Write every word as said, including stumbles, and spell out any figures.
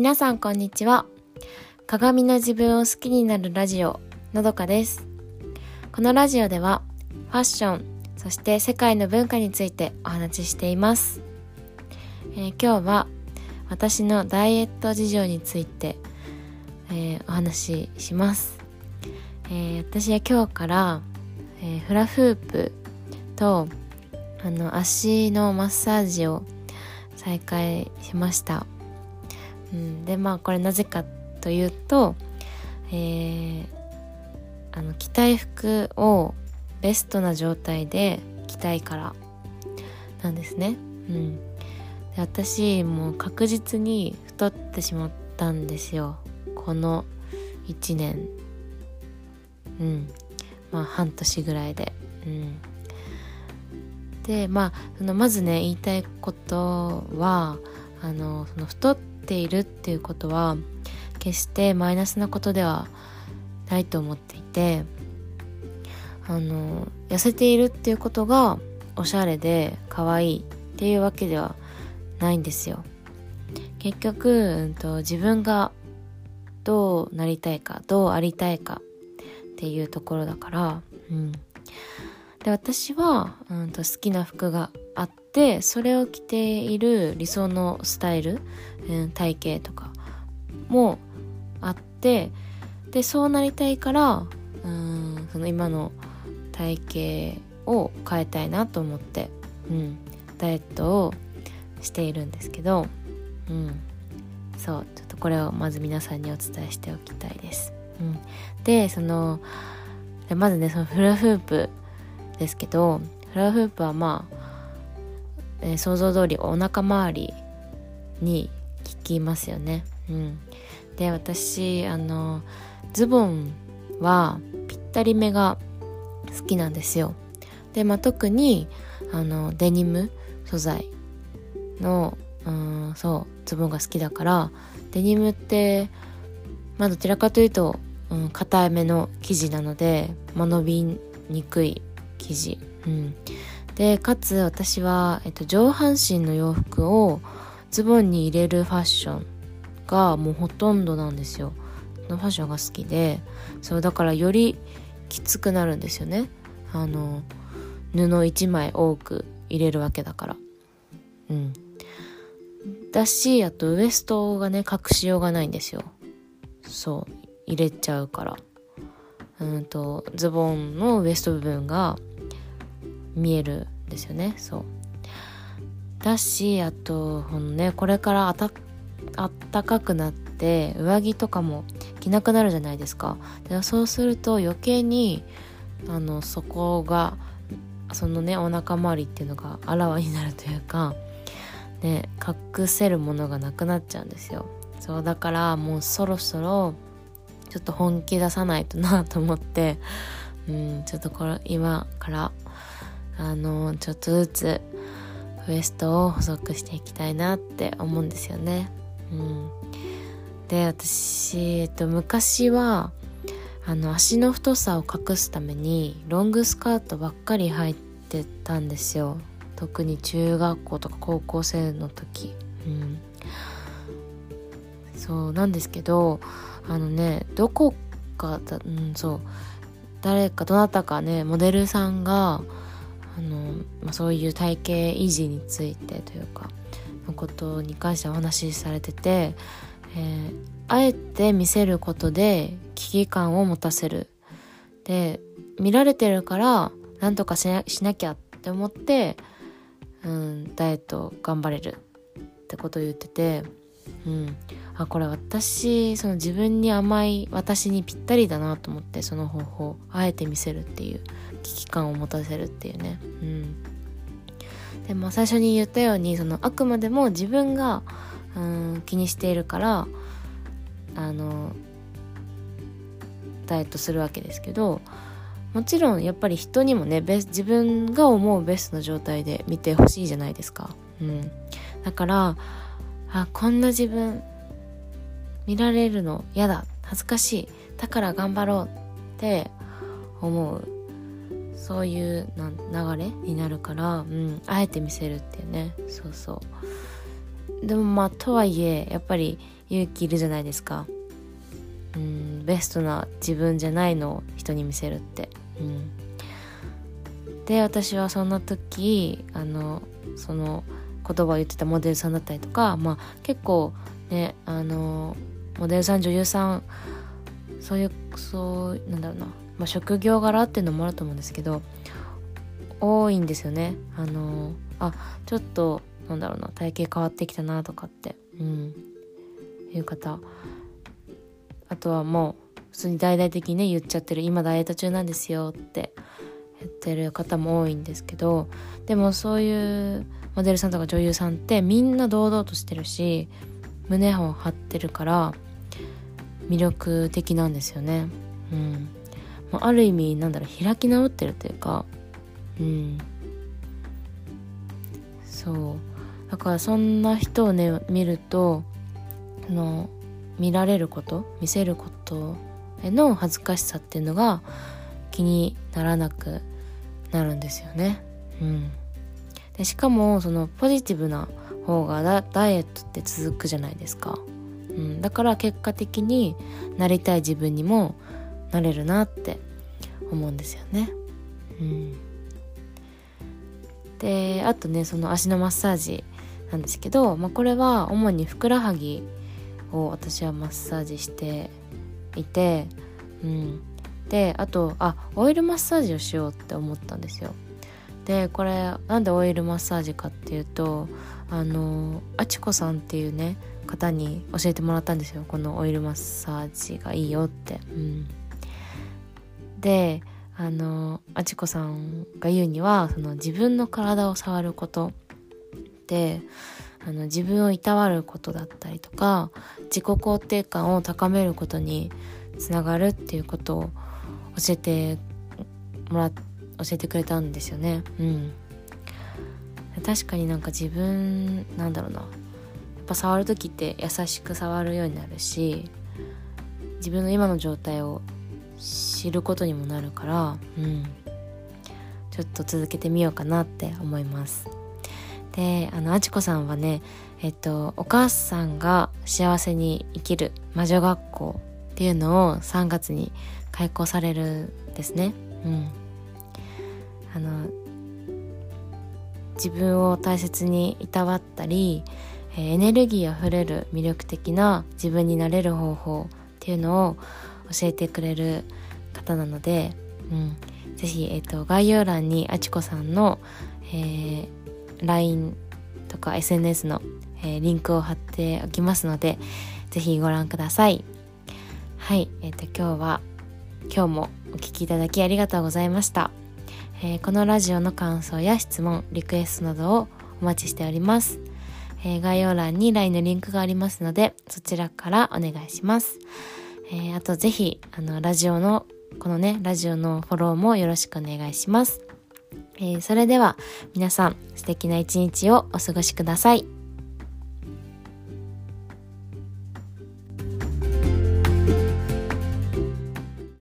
皆さんこんにちは。鏡の自分を好きになるラジオ、のどかです。このラジオではファッション、そして世界の文化についてお話ししています。えー、今日は私のダイエット事情について、えー、お話しします。えー、私は今日から、えー、フラフープとあの足のマッサージを再開しました。うん、でまあこれなぜかというと、えー、あの着たい服をベストな状態で着たいからなんですね。うん、で私もう確実に太ってしまったんですよ、このいちねん、うん、まあ半年ぐらいで。うん、でまあそのまずね言いたいことはあのその太ってているっていうことは決してマイナスなことではないと思っていて、あの痩せているっていうことがおしゃれで可愛いっていうわけではないんですよ。結局、うんと、自分がどうなりたいか、どうありたいかっていうところだから、うん、で私は、うんと、好きな服があってでそれを着ている理想のスタイル、うん、体型とかもあって、でそうなりたいからうーんその今の体型を変えたいなと思って、うん、ダイエットをしているんですけど、うん、そうちょっとこれをまず皆さんにお伝えしておきたいです。うん、でそのでまずねそのフラフープですけど、フラフープはまあえー、想像通りお腹周りに効きますよね。うん、で私あのズボンはぴったりめが好きなんですよ。で、まあ、特にあのデニム素材のうんそうズボンが好きだから、デニムって、まあ、どちらかというと硬、うん、めの生地なので、まあ、伸びにくい生地、うんでかつ私は、えっと、上半身の洋服をズボンに入れるファッションがもうほとんどなんですよ。のファッションが好きで、そうだからよりきつくなるんですよね。あの布一枚多く入れるわけだから、うん、だしあとウエストがね隠しようがないんですよ。そう入れちゃうから、うんとズボンのウエスト部分が見えるんですよね。そうだしあとこのねこれからあたあったかくなって上着とかも着なくなるじゃないですか。でそうすると余計にあのそこがそのねお腹周りっていうのがあらわになるというかね、隠せるものがなくなっちゃうんですよ。そうだからもうそろそろちょっと本気出さないとなと思って、うん、ちょっとこれ今からあのちょっとずつウエストを細くしていきたいなって思うんですよね。うん、で私、えっと、昔はあの足の太さを隠すためにロングスカートばっかり履いてたんですよ、特に中学校とか高校生の時。うん、そうなんですけどあのねどこかだ、うん、そう誰かどなたかねモデルさんがあのまあ、そういう体型維持についてというかのことに関してお話しされてて、えー、あえて見せることで危機感を持たせる、で見られてるからなんとかし な, しなきゃって思って、うん、ダイエット頑張れるってことを言ってて、うん、あこれ私その自分に甘い私にぴったりだなと思って、その方法あえて見せるっていう危機感を持たせるっていうね。うん、でまあ最初に言ったようにそのあくまでも自分がうん気にしているからあのダイエットするわけですけど、もちろんやっぱり人にもねベス自分が思うベストの状態で見てほしいじゃないですか。うん、だからあこんな自分見られるの嫌だ、恥ずかしい、だから頑張ろうって思う、そういうな流れになるから、うん、あえて見せるっていうね。そうそうでもまあとはいえやっぱり勇気いるじゃないですか。うん、ベストな自分じゃないのを人に見せるって、うん、で私はそんな時あのその言葉を言ってたモデルさんだったりとか、まあ、結構ねあのモデルさん女優さんそういうそうなんだろうな、まあ、職業柄っていうのもあると思うんですけど多いんですよね。あのあちょっとなんだろうな体型変わってきたなとかって、うん、いう方、あとはもう普通に大々的にね言っちゃってる今ダイエット中なんですよって言ってる方も多いんですけど、でもそういうモデルさんとか女優さんってみんな堂々としてるし胸を張ってるから魅力的なんですよね、うん、ある意味なんだろう開き直ってるというか、うん、そうだからそんな人をね見るとあの見られること見せることへの恥ずかしさっていうのが気にならなくなるんですよね、うん、でしかもそのポジティブな方が ダ, ダイエットって続くじゃないですか、うん、だから結果的になりたい自分にもなれるなって思うんですよね、うん、であとねその足のマッサージなんですけど、まあ、これは主にふくらはぎを私はマッサージしていて、うん、であとあオイルマッサージをしようって思ったんですよ。でこれなんでオイルマッサージかっていうとあのあちこさんっていうね方に教えてもらったんですよ。このオイルマッサージがいいよって、うん、であのあちこさんが言うにはその自分の体を触ることであの自分をいたわることだったりとか自己肯定感を高めることにつながるっていうことを教えてもらって教えてくれたんですよね、うん、確かになんか自分なんだろうなやっぱ触る時って優しく触るようになるし自分の今の状態を知ることにもなるから、うん、ちょっと続けてみようかなって思います。であのあちこさんはねえっとお母さんが幸せに生きる魔女学校っていうのをさんがつに開校されるんですね、うんあの自分を大切にいたわったり、えー、エネルギーあふれる魅力的な自分になれる方法っていうのを教えてくれる方なので、うん、ぜひ、えーと、概要欄にあちこさんの、えー、ライン とか エスエヌエス の、えー、リンクを貼っておきますのでぜひご覧ください。はい、えーと、今日は今日もお聞きいただきありがとうございました。えー、このラジオの感想や質問、リクエストなどをお待ちしております。えー、概要欄に ライン のリンクがありますので、そちらからお願いします。えー、あとぜひ、あの、ラジオの、このね、ラジオのフォローもよろしくお願いします。えー、それでは、皆さん、素敵な一日をお過ごしください。